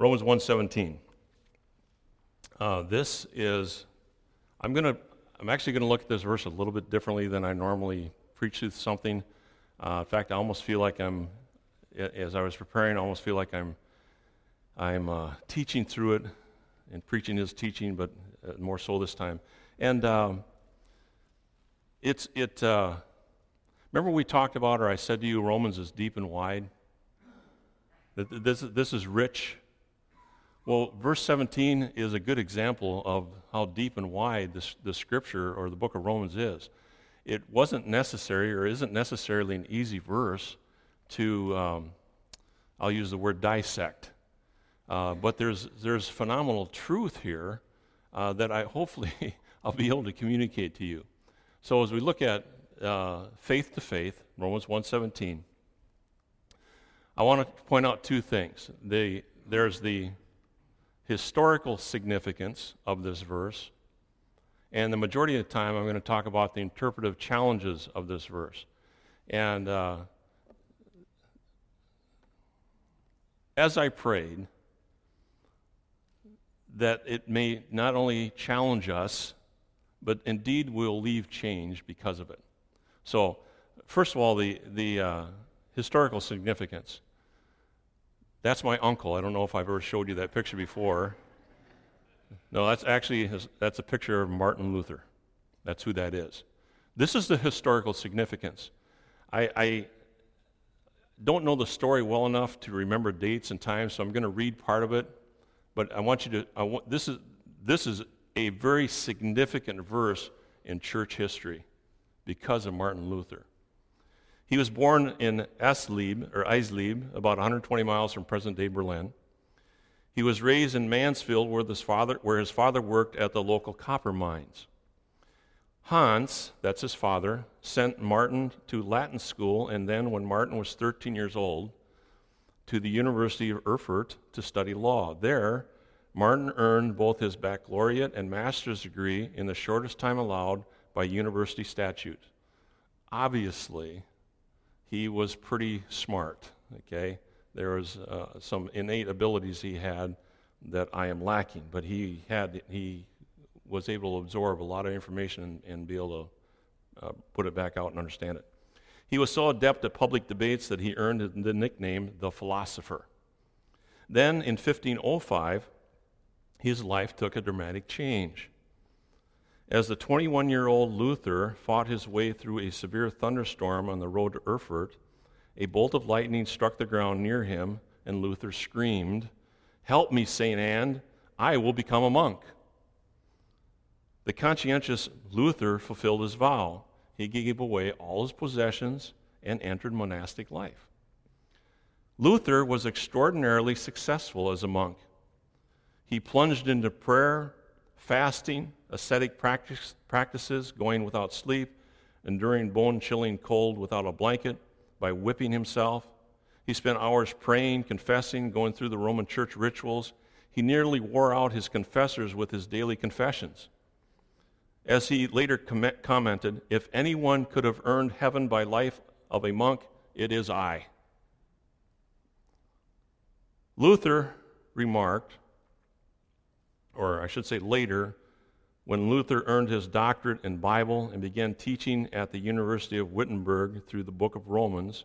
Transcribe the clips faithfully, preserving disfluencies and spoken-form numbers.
Romans one seventeen. Uh, this is, I'm going to, I'm actually going to look at this verse a little bit differently than I normally preach through something. Uh, in fact, I almost feel like I'm, as I was preparing, I almost feel like I'm, I'm uh, teaching through it, and preaching is teaching, but uh, more so this time. And um, it's, it, uh, remember we talked about, or I said to you, Romans is deep and wide. This, this is rich. Well, verse seventeen is a good example of how deep and wide this, this scripture or the book of Romans is. It wasn't necessary, or isn't necessarily an easy verse to, um, I'll use the word dissect. Uh, but there's there's phenomenal truth here uh, that I hopefully I'll be able to communicate to you. So as we look at uh, faith to faith, Romans one seventeen, I want to point out two things. The, there's the historical significance of this verse, and the majority of the time I'm going to talk about the interpretive challenges of this verse. And uh, as I prayed, that it may not only challenge us, but indeed we'll leave change because of it. So, first of all, the, the uh, historical significance. That's my uncle. I don't know if I've ever showed you that picture before. No, that's actually, his, that's a picture of Martin Luther. That's who that is. This is the historical significance. I, I don't know the story well enough to remember dates and times, so I'm going to read part of it. But I want you to, I want, this is this is a very significant verse in church history because of Martin Luther. He was born in Eisleben, or Eisleben, about one hundred twenty miles from present-day Berlin. He was raised in Mansfield, where his father, where his father worked at the local copper mines. Hans, that's his father, sent Martin to Latin school, and then when Martin was thirteen years old, to the University of Erfurt to study law. There, Martin earned both his baccalaureate and master's degree in the shortest time allowed by university statute. Obviously, he was pretty smart, okay? There was uh, some innate abilities he had that I am lacking, but he had he was able to absorb a lot of information and, and be able to uh, put it back out and understand it. He was so adept at public debates that he earned the nickname, the philosopher. Then, in fifteen oh five, his life took a dramatic change. As the twenty-one-year-old Luther fought his way through a severe thunderstorm on the road to Erfurt, a bolt of lightning struck the ground near him, and Luther screamed, "Help me, Saint Anne, I will become a monk." The conscientious Luther fulfilled his vow. He gave away all his possessions and entered monastic life. Luther was extraordinarily successful as a monk. He plunged into prayer, fasting, ascetic practice, practices, going without sleep, enduring bone-chilling cold without a blanket, by whipping himself. He spent hours praying, confessing, going through the Roman church rituals. He nearly wore out his confessors with his daily confessions. As he later com- commented, "If anyone could have earned heaven by life of a monk, it is I." Luther remarked, or I should say later, when Luther earned his doctorate in Bible and began teaching at the University of Wittenberg through the book of Romans,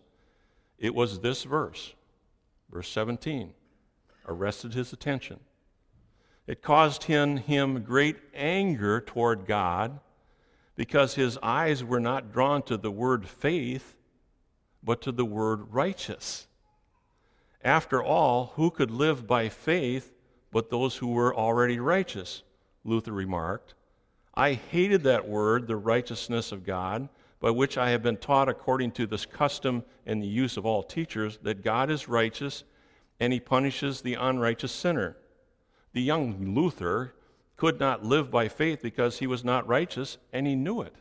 it was this verse, verse seventeen, arrested his attention. It caused him, him great anger toward God, because his eyes were not drawn to the word faith, but to the word righteous. After all, who could live by faith but those who were already righteous? Luther remarked, "I hated that word, the righteousness of God, by which I have been taught according to this custom and the use of all teachers, that God is righteous and he punishes the unrighteous sinner." The young Luther could not live by faith because he was not righteous, and he knew it.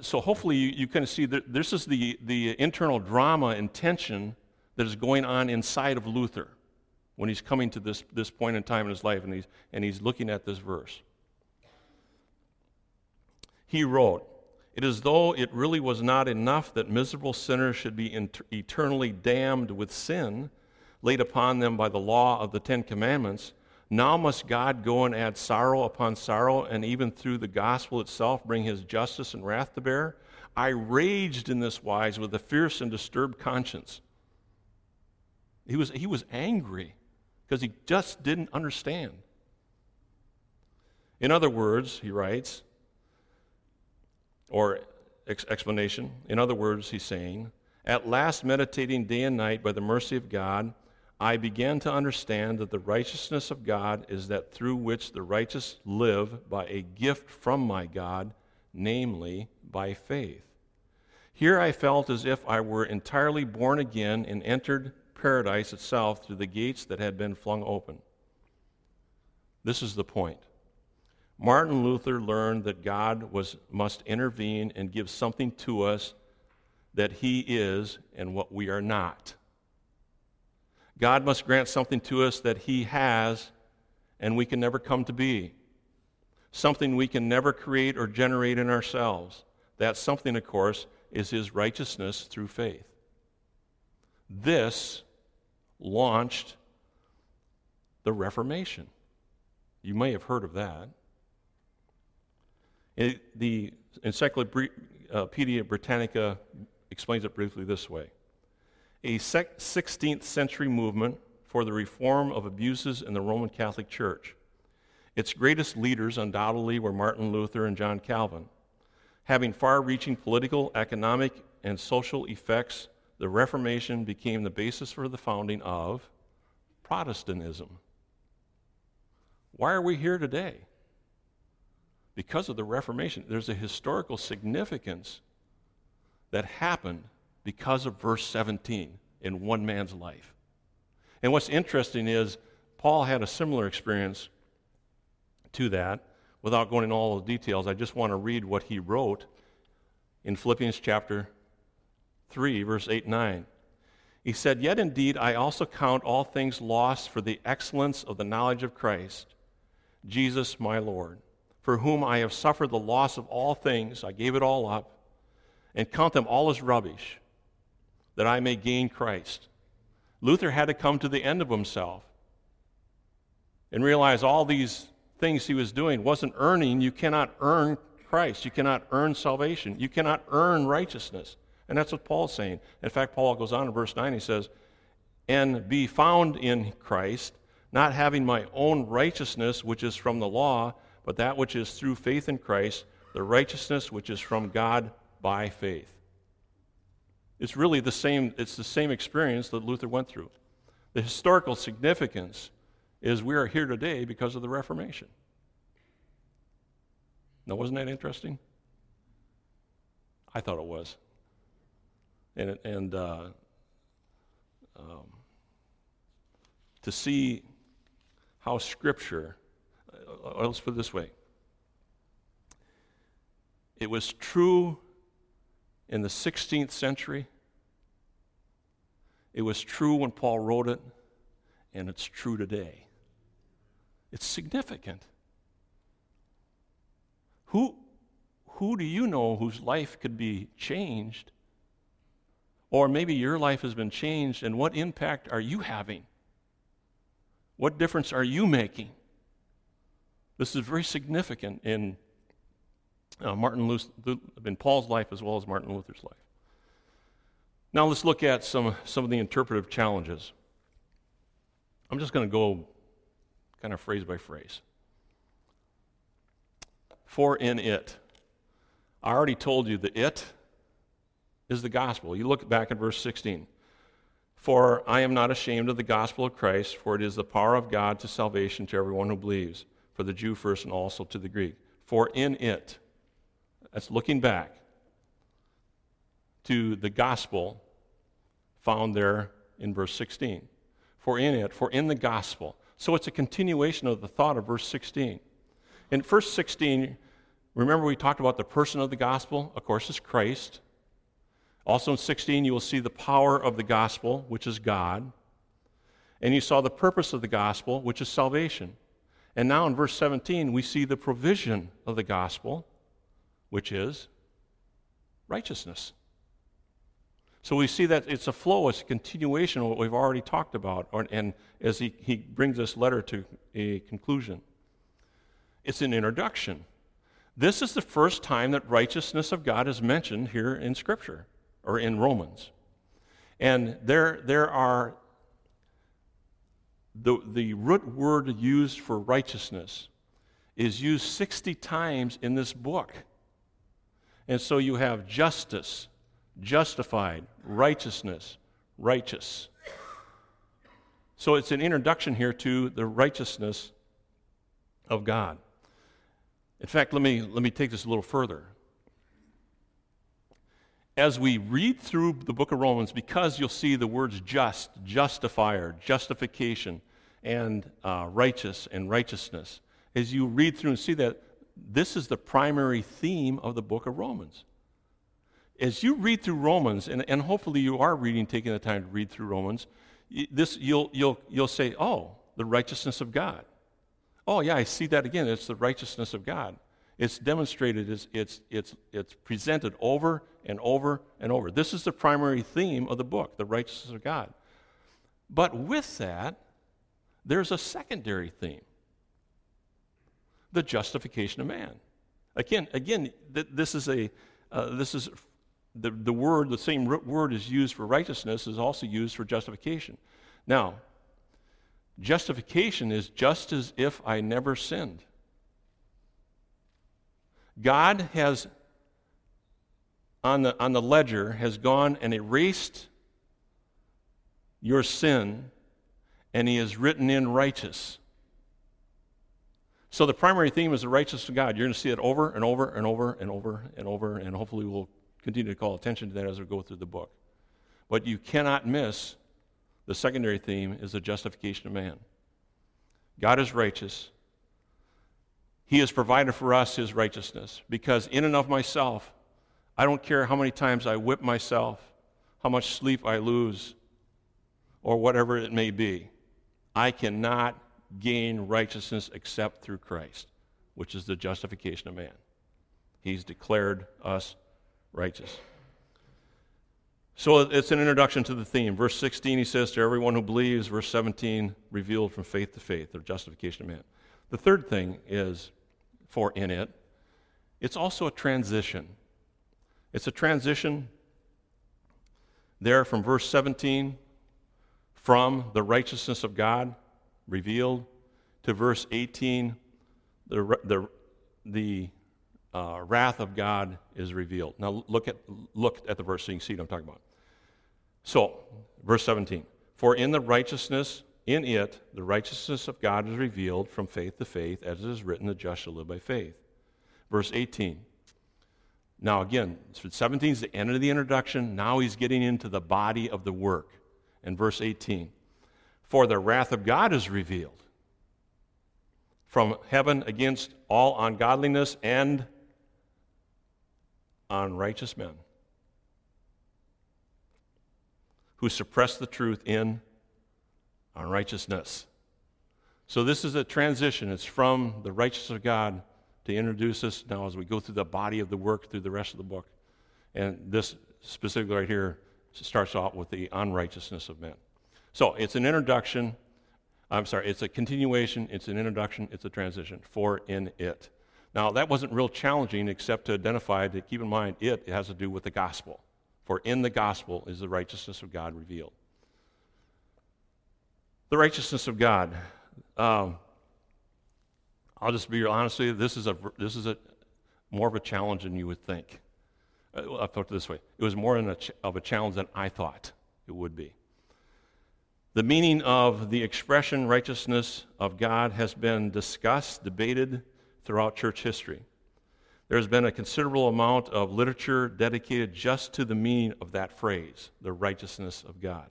So hopefully you, you kind of see that this is the, the internal drama and tension that is going on inside of Luther when he's coming to this, this point in time in his life, and he's, and he's looking at this verse. He wrote, "It is as though it really was not enough that miserable sinners should be inter- eternally damned with sin, laid upon them by the law of the Ten Commandments, now must God go and add sorrow upon sorrow, and even through the gospel itself bring his justice and wrath to bear? I raged in this wise with a fierce and disturbed conscience. He was, he was angry because he just didn't understand. In other words, he writes, or ex- explanation, in other words, he's saying, at last meditating day and night by the mercy of God, I began to understand that the righteousness of God is that through which the righteous live by a gift from my God, namely by faith. Here I felt as if I were entirely born again and entered paradise itself through the gates that had been flung open. This is the point. Martin Luther learned that God was, must intervene and give something to us that he is and what we are not. God must grant something to us that he has and we can never come to be. Something we can never create or generate in ourselves. That something, of course, is his righteousness through faith. This launched the Reformation. You may have heard of that. It, the Encyclopedia Britannica explains it briefly this way. A sixteenth century movement for the reform of abuses in the Roman Catholic Church. Its greatest leaders undoubtedly were Martin Luther and John Calvin. Having far-reaching political, economic, and social effects, the Reformation became the basis for the founding of Protestantism. Why are we here today? Because of the Reformation. There's a historical significance that happened because of verse seventeen in one man's life. And what's interesting is Paul had a similar experience to that. Without going into all the details, I just want to read what he wrote in Philippians chapter three, verse eight and nine. He said, "Yet indeed I also count all things lost for the excellence of the knowledge of Christ, Jesus my Lord, for whom I have suffered the loss of all things, I gave it all up, and count them all as rubbish, that I may gain Christ." Luther had to come to the end of himself and realize all these things he was doing wasn't earning. You cannot earn Christ. You cannot earn salvation. You cannot earn righteousness. And that's what Paul's saying. In fact, Paul goes on in verse nine, he says, "And be found in Christ, not having my own righteousness, which is from the law, but that which is through faith in Christ, the righteousness which is from God by faith." It's really the same, it's the same experience that Luther went through. The historical significance is we are here today because of the Reformation. Now, wasn't that interesting? I thought it was. And, and uh, um, to see how Scripture, uh, let's put it this way, it was true in the sixteenth century, it was true when Paul wrote it, and it's true today. It's significant. Who, who do you know whose life could be changed? Or maybe your life has been changed, and what impact are you having? What difference are you making? This is very significant in Uh, Martin Luther, in Paul's life as well as Martin Luther's life. Now let's look at some, some of the interpretive challenges. I'm just going to go kind of phrase by phrase. For in it. I already told you the it is the gospel. You look back at verse sixteen. "For I am not ashamed of the gospel of Christ, for it is the power of God to salvation to everyone who believes, for the Jew first and also to the Greek." For in it. That's looking back to the gospel found there in verse sixteen. For in it, for in the gospel. So it's a continuation of the thought of verse sixteen. In verse sixteen, remember we talked about the person of the gospel, of course, is Christ. Also in sixteen, you will see the power of the gospel, which is God. And you saw the purpose of the gospel, which is salvation. And now in verse seventeen, we see the provision of the gospel, which is righteousness. So we see that it's a flow, it's a continuation of what we've already talked about, or, and as he, he brings this letter to a conclusion. It's an introduction. This is the first time that righteousness of God is mentioned here in Scripture, or in Romans. And there, there are, the, the root word used for righteousness is used sixty times in this book. And so you have justice, justified, righteousness, righteous. So it's an introduction here to the righteousness of God. In fact, let me, let me take this a little further. As we read through the book of Romans, because you'll see the words just, justifier, justification, and uh, righteous and righteousness, as you read through and see that, this is the primary theme of the book of Romans. As you read through Romans, and, and hopefully you are reading, taking the time to read through Romans, this you'll, you'll, you'll say, oh, the righteousness of God. Oh yeah, I see that again. It's the righteousness of God. It's demonstrated, it's, it's, it's, it's presented over and over and over. This is the primary theme of the book, the righteousness of God. But with that, there's a secondary theme, the justification of man. Again, again, th- this is a, uh, this is the, the word, the same word is used for righteousness is also used for justification. Now, justification is just as if I never sinned. God has, on the, on the ledger, has gone and erased your sin, and he has written in righteous. So the primary theme is the righteousness of God. You're going to see it over and over and over and over and over, and hopefully we'll continue to call attention to that as we go through the book. But you cannot miss the secondary theme is the justification of man. God is righteous. He has provided for us his righteousness, because in and of myself, I don't care how many times I whip myself, how much sleep I lose, or whatever it may be. I cannot gain righteousness except through Christ, which is the justification of man. He's declared us righteous. So it's an introduction to the theme. Verse sixteen, he says, to everyone who believes. Verse seventeen, revealed from faith to faith, the justification of man. The third thing is, for in it, it's also a transition. It's a transition there from verse seventeen, from the righteousness of God revealed, to verse eighteen, the the the uh, wrath of God is revealed. Now look at look at the verse so you can see what I'm talking about. So, verse seventeen, for in the righteousness, in it, the righteousness of God is revealed from faith to faith, as it is written, the just shall live by faith. Verse eighteen. Now again, seventeen is the end of the introduction. Now he's getting into the body of the work. And verse eighteen, for the wrath of God is revealed from heaven against all ungodliness and unrighteous men, who suppress the truth in unrighteousness. So this is a transition. It's from the righteousness of God to introduce us now as we go through the body of the work through the rest of the book. And this specifically right here starts out with the unrighteousness of men. So it's an introduction. I'm sorry, it's a continuation. It's an introduction. It's a transition. For in it. Now that wasn't real challenging except to identify, to keep in mind, it, it has to do with the gospel. For in the gospel is the righteousness of God revealed. The righteousness of God. Um, I'll just be honest with you. This is a this is a more of a challenge than you would think. Uh, I'll put it this way: it was more in a ch- of a challenge than I thought it would be. The meaning of the expression righteousness of God has been discussed, debated throughout church history. There has been a considerable amount of literature dedicated just to the meaning of that phrase, the righteousness of God.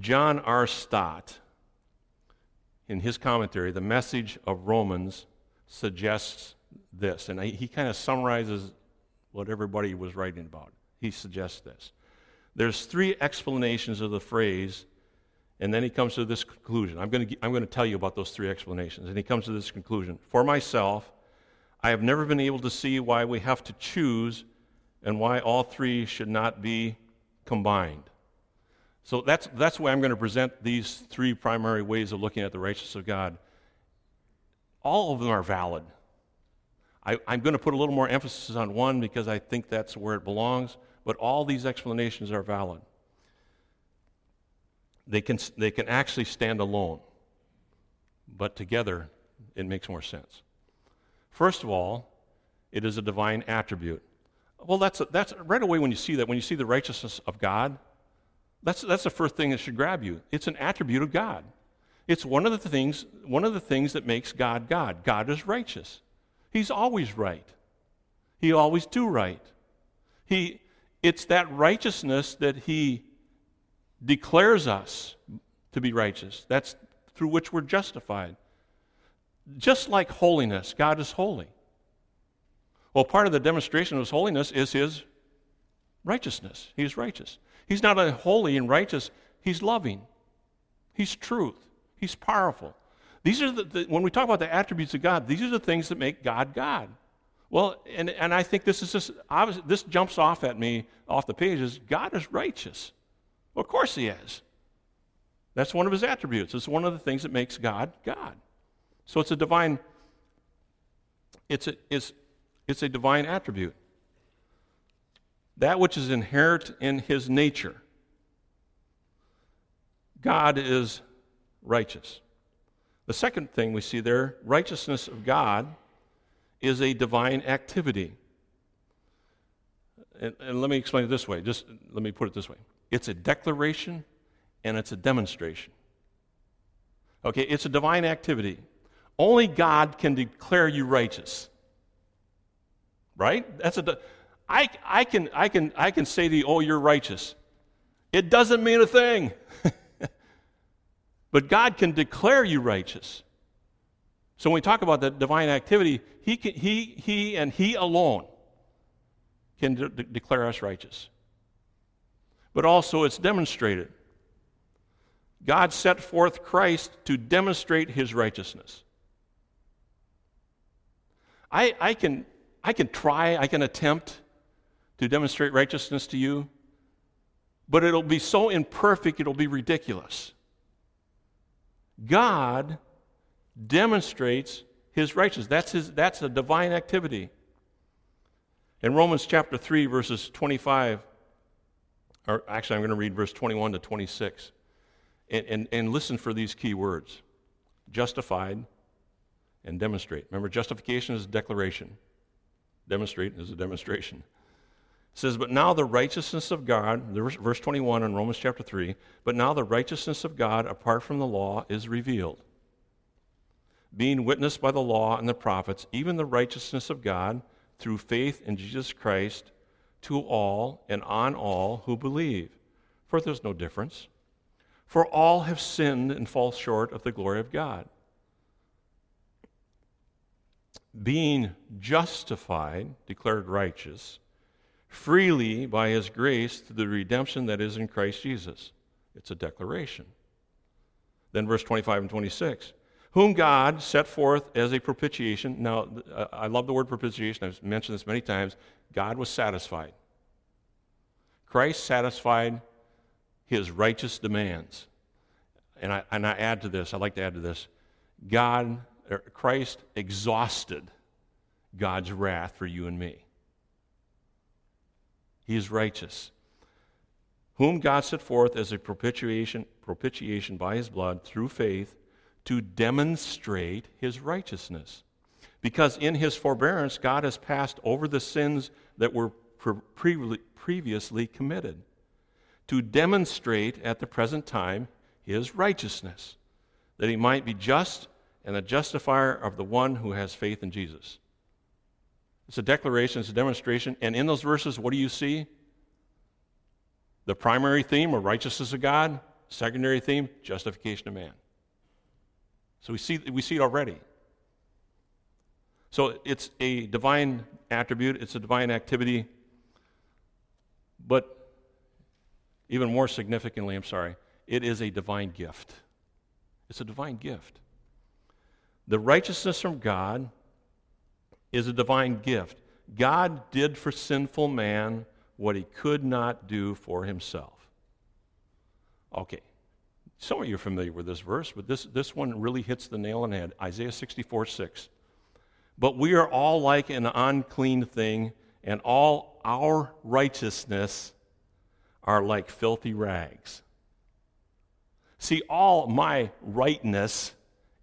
John R. Stott, in his commentary, The Message of Romans, suggests this. And he kind of summarizes what everybody was writing about. He suggests this. There's three explanations of the phrase, and then he comes to this conclusion. I'm going to, I'm going to tell you about those three explanations. And he comes to this conclusion. For myself, I have never been able to see why we have to choose and why all three should not be combined. So that's that's why I'm going to present these three primary ways of looking at the righteousness of God. All of them are valid. I, I'm going to put a little more emphasis on one because I think that's where it belongs, but all these explanations are valid. They can, they can actually stand alone, but together it makes more sense. First of all, it is a divine attribute. Well, that's a, that's right away when you see that, when you see the righteousness of God, that's that's the first thing that should grab you. It's an attribute of God. It's one of the things one of the things that makes God God. God is righteous. He's always right. He always do right. He it's that righteousness that he declares us to be righteous. That's through which we're justified. Just like holiness, God is holy. Well, part of the demonstration of his holiness is his righteousness. He's righteous. He's not only holy and righteous, he's loving. He's truth. He's powerful. These are the, the when we talk about the attributes of God, these are the things that make God God. Well, and, and I think this is just obvious, this jumps off at me off the pages. God is righteous. Well, of course he is. That's one of his attributes. It's one of the things that makes God God. So it's a divine, it's a, it's, it's a divine attribute. That which is inherent in his nature. God is righteous. The second thing we see there, righteousness of God is a divine activity. And, and let me explain it this way. Just let me put it this way. It's a declaration and it's a demonstration. Okay, it's a divine activity. Only God can declare you righteous. Right? That's a de- I, I can I can I can say to you, oh, you're righteous. It doesn't mean a thing. But God can declare you righteous. So when we talk about that divine activity, he can, he he and he alone can de- de- declare us righteous. But also it's demonstrated. God set forth Christ to demonstrate his righteousness. I I can I can try, I can attempt to demonstrate righteousness to you, but it'll be so imperfect, it'll be ridiculous. God demonstrates his righteousness. That's his, that's a divine activity. In Romans chapter three, verses twenty-five, or actually I'm going to read verse twenty-one to twenty-six, and, and, and listen for these key words. Justified and demonstrate. Remember, justification is a declaration. Demonstrate is a demonstration. It says, but now the righteousness of God, verse twenty-one in Romans chapter three, but now the righteousness of God apart from the law is revealed, being witnessed by the law and the prophets, even the righteousness of God through faith in Jesus Christ to all and on all who believe. For there's no difference. For all have sinned and fall short of the glory of God, being justified, declared righteous, freely by his grace through the redemption that is in Christ Jesus. It's a declaration. Then verse twenty-five and twenty-six, whom God set forth as a propitiation. Now, I love the word propitiation. I've mentioned this many times. God was satisfied. Christ satisfied his righteous demands. And I, and I add to this, I like to add to this, God Christ exhausted God's wrath for you and me. He is righteous, whom God set forth as a propitiation, propitiation by his blood through faith to demonstrate his righteousness. Because in his forbearance, God has passed over the sins that were pre- previously committed to demonstrate at the present time his righteousness, that he might be just and the justifier of the one who has faith in Jesus. It's a declaration, it's a demonstration, and in those verses, what do you see? The primary theme of righteousness of God, secondary theme, justification of man. So we see we see it already. So it's a divine attribute, it's a divine activity, but even more significantly, I'm sorry, it is a divine gift. It's a divine gift. The righteousness from God is a divine gift. God did for sinful man what he could not do for himself. Okay, some of you are familiar with this verse, but this, this one really hits the nail on the head. Isaiah sixty-four six. But we are all like an unclean thing, and all our righteousness are like filthy rags. See, all my rightness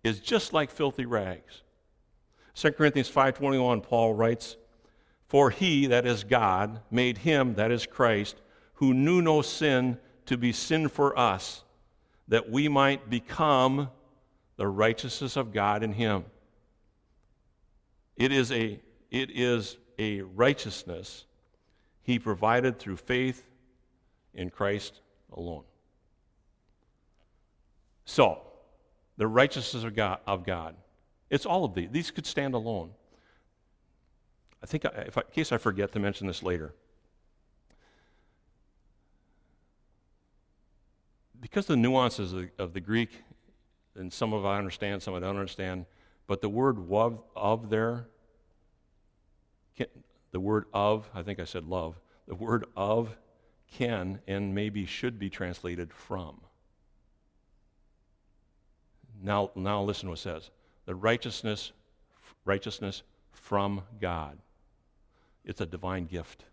is just like filthy rags. Second Corinthians five twenty-one, Paul writes, For he, that is God, made him, that is Christ, who knew no sin, to be sin for us, that we might become the righteousness of God in him. It is a, it is a righteousness he provided through faith in Christ alone. So, the righteousness of God, of God. It's all of these. These could stand alone. I think, I, if I, in case I forget to mention this later, because the nuances of the, of the Greek, and some of I understand, some I don't understand, but the word of, of there, can, the word of, I think I said love, the word of can and maybe should be translated from. Now, now listen to what it says. The righteousness, righteousness from God. It's a divine gift.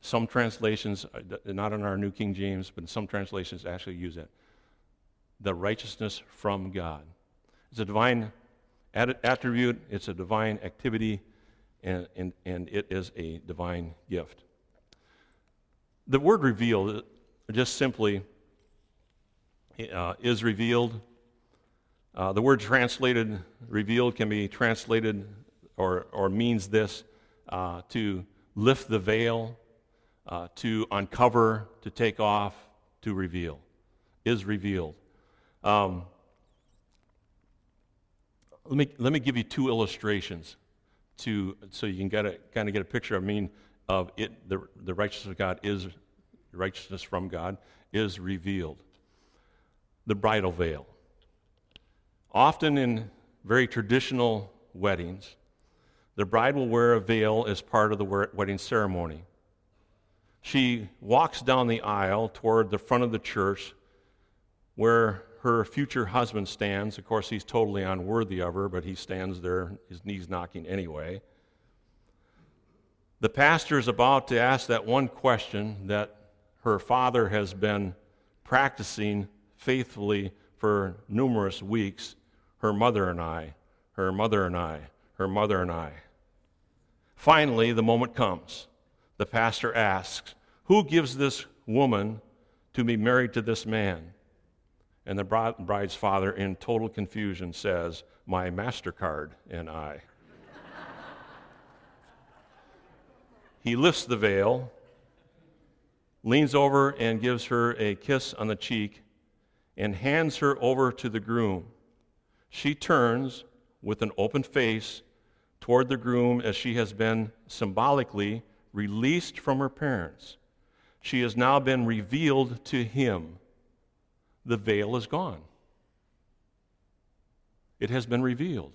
Some translations, not in our New King James, but some translations actually use that. The righteousness from God. It's a divine attribute, it's a divine activity, and, and, and it is a divine gift. The word revealed just simply uh, is revealed. Uh, the word translated, revealed, can be translated or, or means this, uh, to lift the veil, uh, to uncover, to take off, to reveal, is revealed. Um, let me let me give you two illustrations to so you can get a kind of get a picture. I mean, of it, the the righteousness of God is righteousness from God is revealed. The bridal veil. Often in very traditional weddings, the bride will wear a veil as part of the wedding ceremony. She walks down the aisle toward the front of the church where her future husband stands. Of course, he's totally unworthy of her, but he stands there, his knees knocking anyway. The pastor is about to ask that one question that her father has been practicing faithfully for numerous weeks, her mother and I, her mother and I, her mother and I. Finally, the moment comes. The pastor asks, who gives this woman to be married to this man? And the bride's father, in total confusion, says, my MasterCard and I. He lifts the veil, leans over and gives her a kiss on the cheek, and hands her over to the groom. She turns with an open face toward the groom as she has been symbolically released from her parents. She has now been revealed to him. The veil is gone. It has been revealed.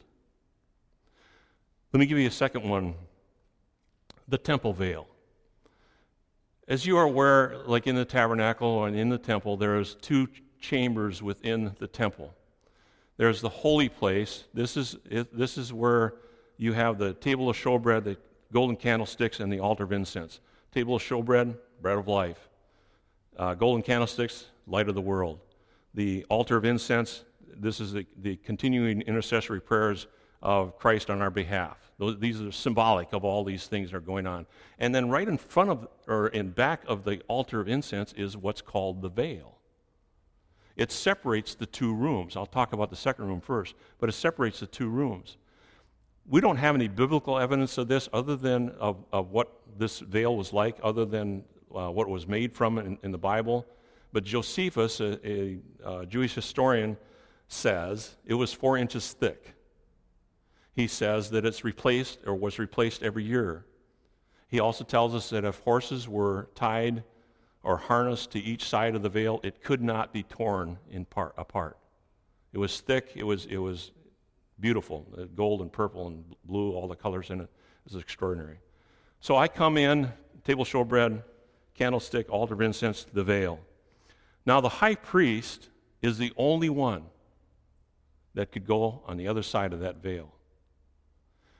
Let me give you a second one. The temple veil. As you are aware, like in the tabernacle and in the temple, there is two chambers within the temple. There's the holy place. This is this is where you have the table of showbread, the golden candlesticks, and the altar of incense. Table of showbread, bread of life. Uh, golden candlesticks, light of the world. The altar of incense. This is the, the continuing intercessory prayers of Christ on our behalf. Those, these are symbolic of all these things that are going on. And then right in front of, or in back of the altar of incense is what's called the veil. It separates the two rooms. I'll talk about the second room first, but it separates the two rooms. We don't have any biblical evidence of this other than of, of what this veil was like, other than uh, what it was made from in, in the Bible. But Josephus, a, a, a Jewish historian, says it was four inches thick. He says that it's replaced or was replaced every year. He also tells us that if horses were tied or harnessed to each side of the veil, it could not be torn in part, apart. It was thick, it was it was beautiful, gold and purple and blue, all the colors in it. is extraordinary. So I come in, table showbread, candlestick, altar of incense, the veil. Now the high priest is the only one that could go on the other side of that veil.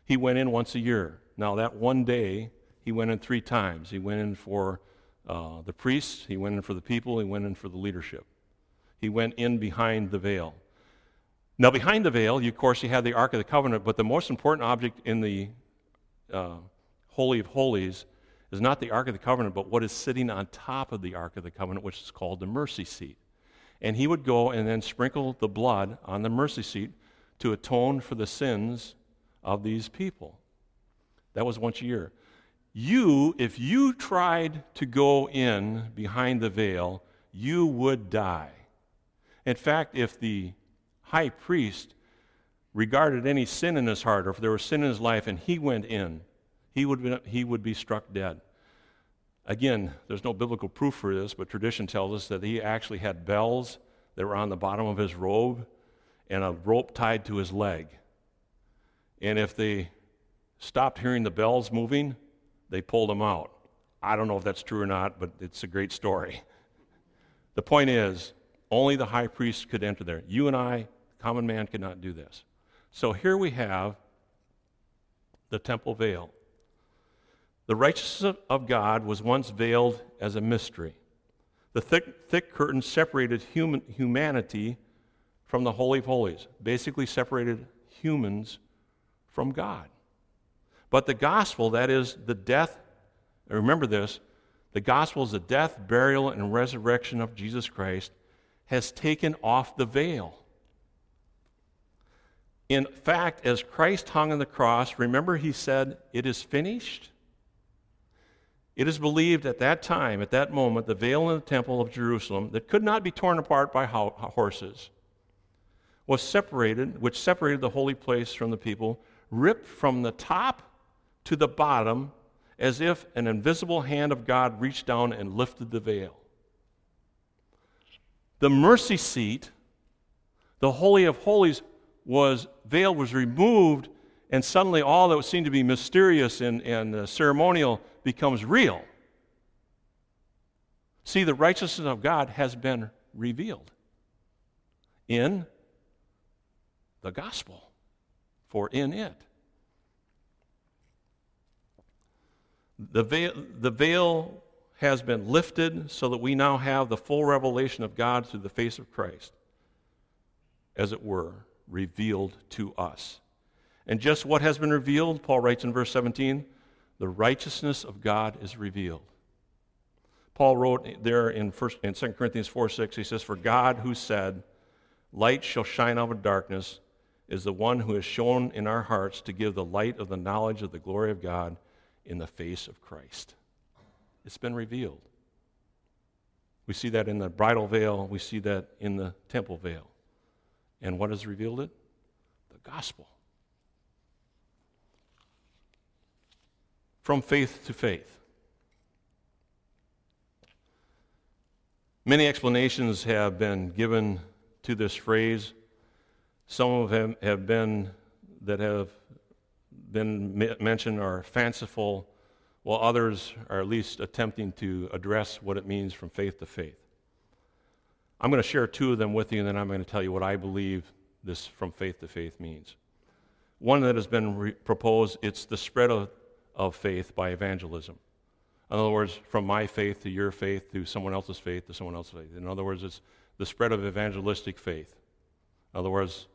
He went in once a year. Now that one day, he went in three times. He went in for uh, the priests, he went in for the people, he went in for the leadership. He went in behind the veil. Now behind the veil, you, of course, you have the Ark of the Covenant, but the most important object in the uh, Holy of Holies is not the Ark of the Covenant, but what is sitting on top of the Ark of the Covenant, which is called the mercy seat. And he would go and then sprinkle the blood on the mercy seat to atone for the sins of these people. That was once a year. You, if you tried to go in behind the veil, you would die. In fact, if the high priest regarded any sin in his heart, or if there was sin in his life and he went in, he would be, he would be struck dead. Again, there's no biblical proof for this, but tradition tells us that he actually had bells that were on the bottom of his robe and a rope tied to his leg. And if they stopped hearing the bells moving, they pulled him out. I don't know if that's true or not, but it's a great story. The point is, only the high priest could enter there. You and I, common man, could not do this. So here we have the temple veil. The righteousness of God was once veiled as a mystery. The thick, thick curtain separated human, humanity from the Holy of Holies, basically separated humans from God. But the gospel, that is the death, remember this, the gospel is the death, burial, and resurrection of Jesus Christ, has taken off the veil. In fact, as Christ hung on the cross, remember he said, "It is finished." It is believed at that time, at that moment, the veil in the temple of Jerusalem that could not be torn apart by ho- horses was separated, which separated the holy place from the people, ripped from the top to the bottom as if an invisible hand of God reached down and lifted the veil. The mercy seat, the Holy of Holies, was veil was removed, and suddenly all that seemed to be mysterious and, and uh, ceremonial becomes real. See, the righteousness of God has been revealed in the gospel, for in it. The veil, the veil has been lifted so that we now have the full revelation of God through the face of Christ, as it were, revealed to us. And just what has been revealed, Paul writes in verse seventeen, the righteousness of God is revealed. Paul wrote there in first in Second Corinthians four six, he says, "For God who said, 'Light shall shine out of darkness,' is the one who has shown in our hearts to give the light of the knowledge of the glory of God in the face of Christ." It's been revealed. We see that in the bridal veil. We see that in the temple veil. And what has revealed it? The gospel. From faith to faith. Many explanations have been given to this phrase. Some of them have been, that have been mentioned, are fanciful, while others are at least attempting to address what it means from faith to faith. I'm going to share two of them with you, and then I'm going to tell you what I believe this from faith to faith means. One that has been re- proposed, it's the spread of, of faith by evangelism. In other words, from my faith to your faith to someone else's faith to someone else's faith. In other words, it's the spread of evangelistic faith. In other words,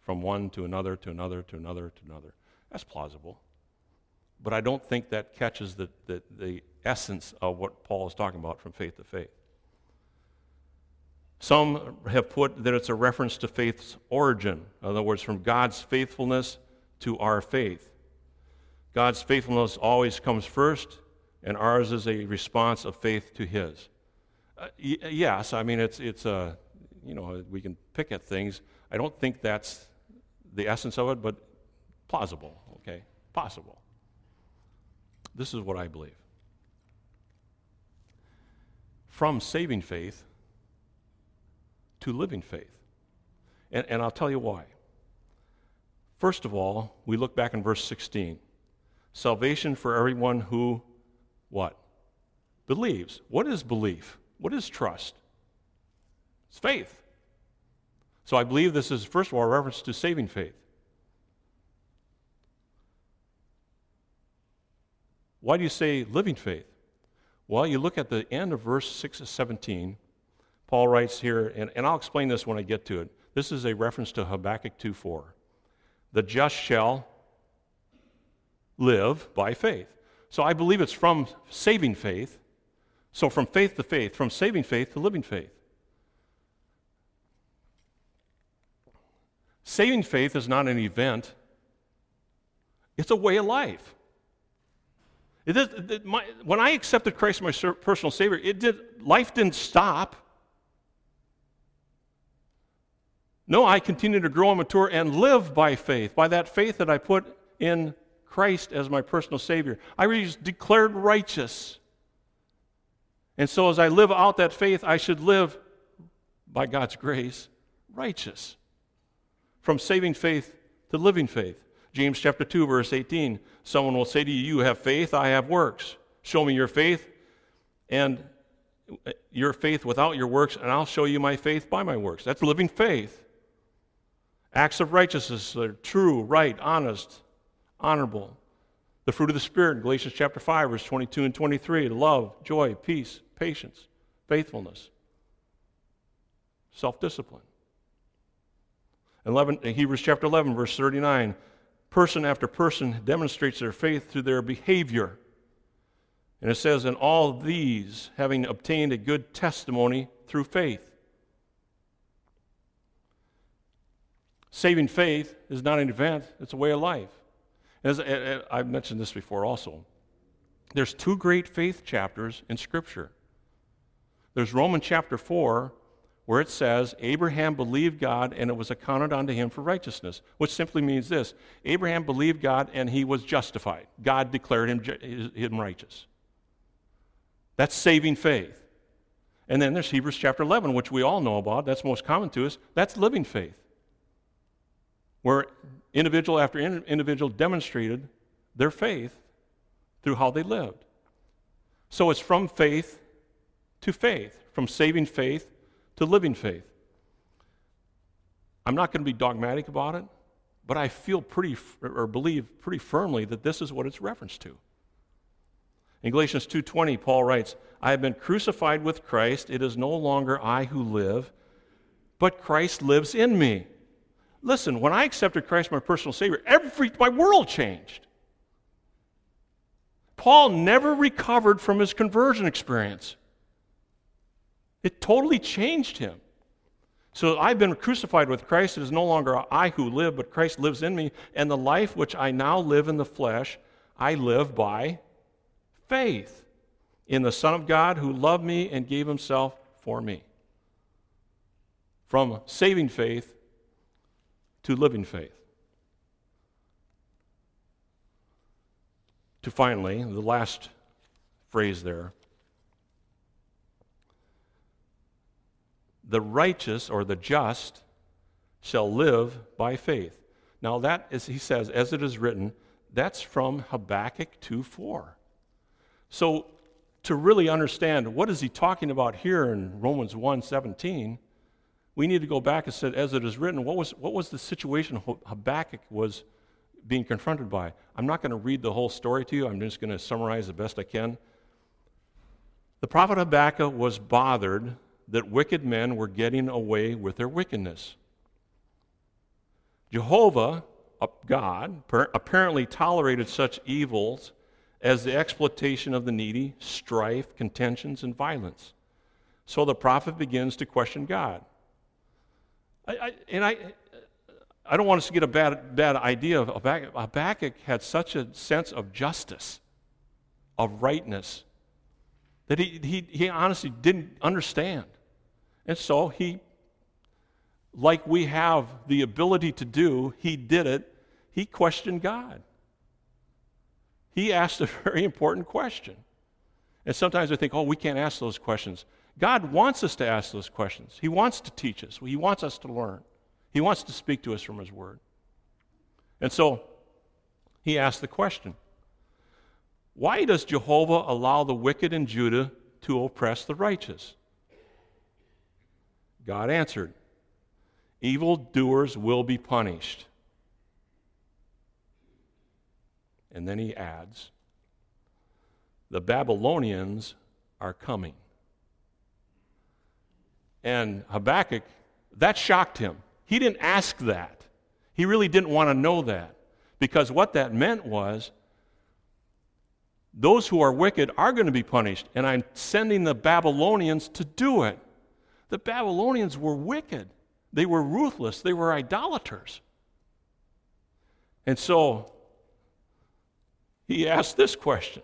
from one to another, to another, to another, to another. That's plausible. But I don't think that catches the, the, the essence of what Paul is talking about from faith to faith. Some have put that it's a reference to faith's origin. In other words, from God's faithfulness to our faith. God's faithfulness always comes first, and ours is a response of faith to His. Uh, y- yes, I mean, it's, it's a, you know, we can pick at things. I don't think that's the essence of it, but plausible, okay? Possible. This is what I believe. From saving faith to living faith. And, and I'll tell you why. First of all, we look back in verse sixteen. Salvation for everyone who, what? Believes. What is belief? What is trust? It's faith. So I believe this is, first of all, a reference to saving faith. Why do you say living faith? Well, you look at the end of verse six to seventeen. Paul writes here, and, and I'll explain this when I get to it. This is a reference to Habakkuk two four. The just shall live by faith. So I believe it's from saving faith. So from faith to faith, from saving faith to living faith. Saving faith is not an event. It's a way of life. It is, it, my, when I accepted Christ as my personal Savior, it did, life didn't stop. No, I continue to grow and mature and live by faith, by that faith that I put in Christ as my personal Savior. I was declared righteous. And so as I live out that faith, I should live, by God's grace, righteous. From saving faith to living faith. James chapter two, verse eighteen, someone will say to you, you have faith, I have works. Show me your faith and your faith without your works, and I'll show you my faith by my works. That's living faith. Acts of righteousness are true, right, honest, honorable. The fruit of the Spirit, Galatians chapter five, verse twenty-two and twenty-three, love, joy, peace, patience, faithfulness, self-discipline. Hebrews chapter eleven, verse thirty-nine, person after person demonstrates their faith through their behavior. And it says, and all these, having obtained a good testimony through faith. Saving faith is not an event, it's a way of life. As I've mentioned this before also. There's two great faith chapters in Scripture. There's Romans chapter four, where it says, Abraham believed God, and it was accounted unto him for righteousness, which simply means this. Abraham believed God, and he was justified. God declared him, him righteous. That's saving faith. And then there's Hebrews chapter eleven, which we all know about. That's most common to us. That's living faith, where individual after individual demonstrated their faith through how they lived. So it's from faith to faith, from saving faith to living faith. I'm not going to be dogmatic about it, but I feel pretty, or believe pretty firmly that this is what it's referenced to. In Galatians two twenty, Paul writes, I have been crucified with Christ. It is no longer I who live, but Christ lives in me. Listen, when I accepted Christ my personal Savior, every, my world changed. Paul never recovered from his conversion experience. It totally changed him. So I've been crucified with Christ. It is no longer I who live, but Christ lives in me. And the life which I now live in the flesh, I live by faith in the Son of God who loved me and gave himself for me. From saving faith to living faith. To finally, the last phrase there, the righteous or the just shall live by faith. Now that is, he says, as it is written, that's from Habakkuk two four. So to really understand what is he talking about here in Romans one seventeen, we need to go back and say, as it is written, what was, what was the situation Habakkuk was being confronted by? I'm not going to read the whole story to you. I'm just going to summarize the best I can. The prophet Habakkuk was bothered that wicked men were getting away with their wickedness. Jehovah, God, apparently tolerated such evils as the exploitation of the needy, strife, contentions, and violence. So the prophet begins to question God. I, I, and I, I don't want us to get a bad, bad idea of Habakkuk. Habakkuk had such a sense of justice, of rightness, that he, he, he honestly didn't understand. And so he, like we have the ability to do, he did it. He questioned God. He asked a very important question. And sometimes we think, oh, we can't ask those questions. God wants us to ask those questions. He wants to teach us. He wants us to learn. He wants to speak to us from his word. And so he asked the question. Why does Jehovah allow the wicked in Judah to oppress the righteous? God answered, evildoers will be punished. And then he adds, the Babylonians are coming. And Habakkuk, that shocked him. He didn't ask that. He really didn't want to know that, because what that meant was those who are wicked are going to be punished, and I'm sending the Babylonians to do it. The Babylonians were wicked. They were ruthless. They were idolaters. And so he asked this question.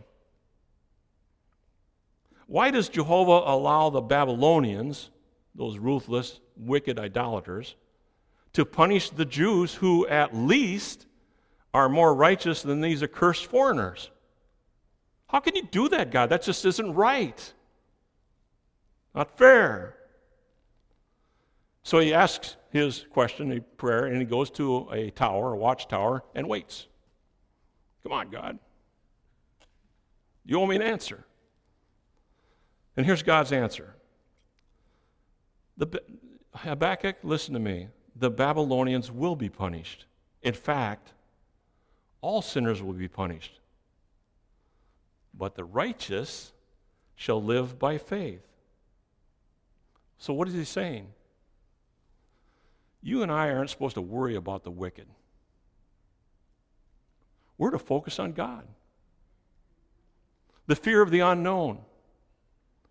Why does Jehovah allow the Babylonians, those ruthless, wicked idolaters, to punish the Jews who at least are more righteous than these accursed foreigners? How can you do that, God? That just isn't right. Not fair. So he asks his question, a prayer, and he goes to a tower, a watchtower, and waits. Come on, God. You owe me an answer. And here's God's answer. The, Habakkuk, listen to me. The Babylonians will be punished. In fact, all sinners will be punished. But the righteous shall live by faith. So what is he saying? You and I aren't supposed to worry about the wicked. We're to focus on God. The fear of the unknown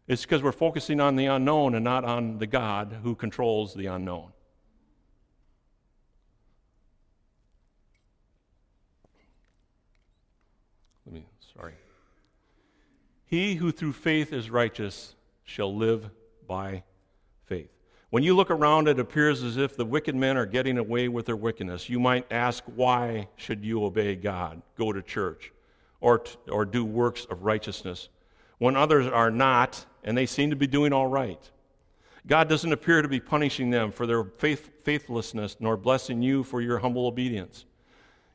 is because we're focusing on the unknown and not on the God who controls the unknown. Let me, sorry. He who through faith is righteous shall live by faith. When you look around, it appears as if the wicked men are getting away with their wickedness. You might ask, why should you obey God, go to church, or, or do works of righteousness when others are not, and they seem to be doing all right? God doesn't appear to be punishing them for their faith, faithlessness, nor blessing you for your humble obedience.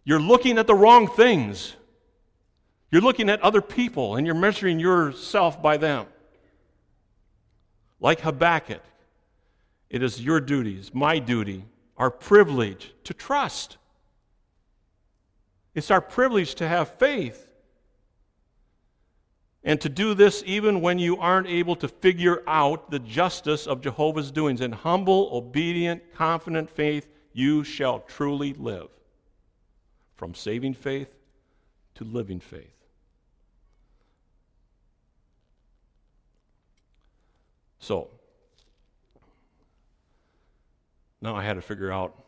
You're looking at the wrong things. You're looking at other people, and you're measuring yourself by them. Like Habakkuk, it is your duties, my duty, our privilege to trust. It's our privilege to have faith. And to do this even when you aren't able to figure out the justice of Jehovah's doings. In humble, obedient, confident faith, you shall truly live. From saving faith to living faith. So, now I had to figure out,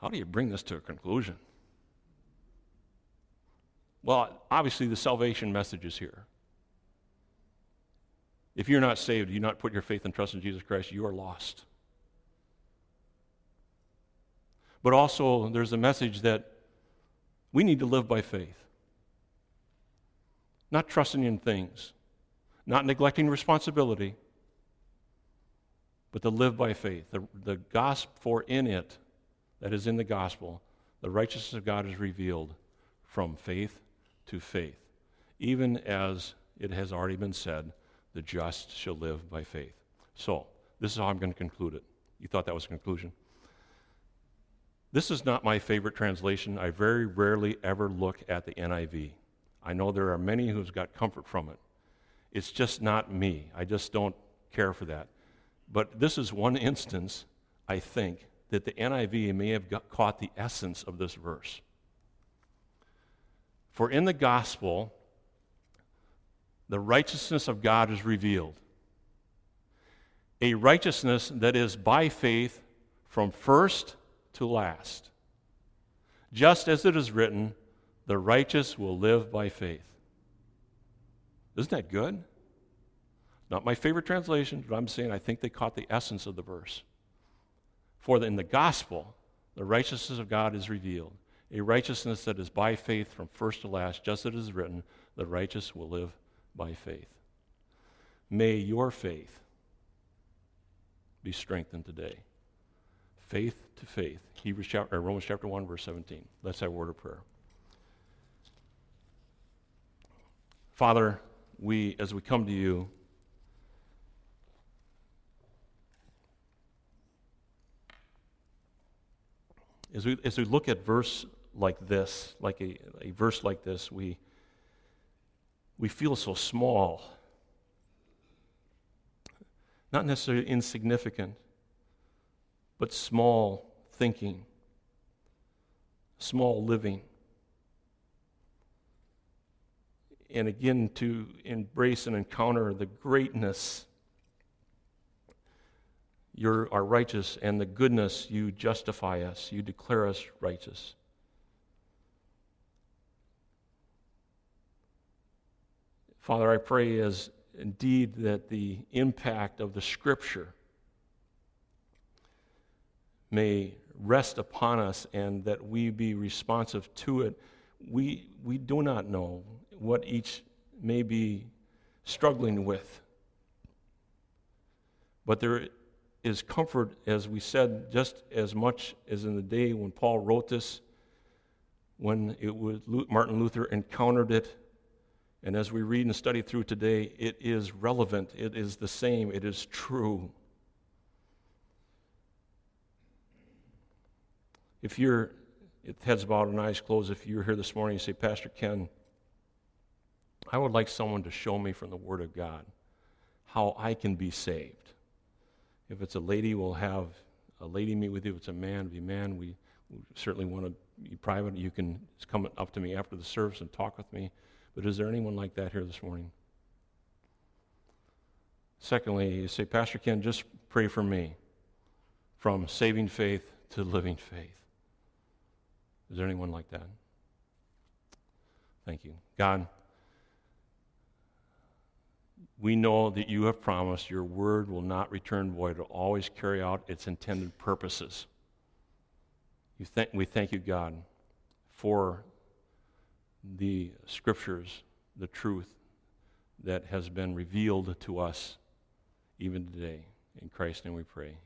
how do you bring this to a conclusion? Well, obviously the salvation message is here. If you're not saved, you not put your faith and trust in Jesus Christ, you are lost. But also there's a message that we need to live by faith. Not trusting in things, not neglecting responsibility, but to live by faith. The, the gospel, for in it, that is in the gospel, the righteousness of God is revealed from faith to faith. Even as it has already been said, the just shall live by faith. So, this is how I'm going to conclude it. You thought that was a conclusion? This is not my favorite translation. I very rarely ever look at the N I V. I know there are many who's got comfort from it. It's just not me. I just don't care for that. But this is one instance, I think, that the N I V may have got, caught the essence of this verse. For in the gospel, the righteousness of God is revealed. A righteousness that is by faith from first to last. Just as it is written, the righteous will live by faith. Isn't that good? Not my favorite translation, but I'm saying I think they caught the essence of the verse. For in the gospel, the righteousness of God is revealed, a righteousness that is by faith from first to last, just as it is written, the righteous will live by faith. May your faith be strengthened today. Faith to faith. Hebrews chapter, Romans chapter one, verse seventeen. Let's have a word of prayer. Father, we, as we come to you, as we, as we look at verse like this, like a, a verse like this, we, we feel so small, not necessarily insignificant, but small thinking, small living. And again, to embrace and encounter the greatness, you are righteous, and the goodness, you justify us, you declare us righteous. Father, I pray as indeed that the impact of the Scripture may rest upon us and that we be responsive to it. We, we do not know what each may be struggling with. But there is comfort, as we said, just as much as in the day when Paul wrote this, when it was Martin Luther encountered it, and as we read and study through today, it is relevant, it is the same, it is true. If you're, heads bowed and eyes closed, if you're here this morning, you say, Pastor Ken, I would like someone to show me from the Word of God how I can be saved. If it's a lady, we'll have a lady meet with you. If it's a man, it'll be a man. We, we certainly want to be private. You can come up to me after the service and talk with me. But is there anyone like that here this morning? Secondly, you say, Pastor Ken, just pray for me from saving faith to living faith. Is there anyone like that? Thank you. God, we know that you have promised your word will not return void. It will always carry out its intended purposes. You thank, we thank you, God, for the Scriptures, the truth that has been revealed to us even today. In Christ's name we pray. Amen.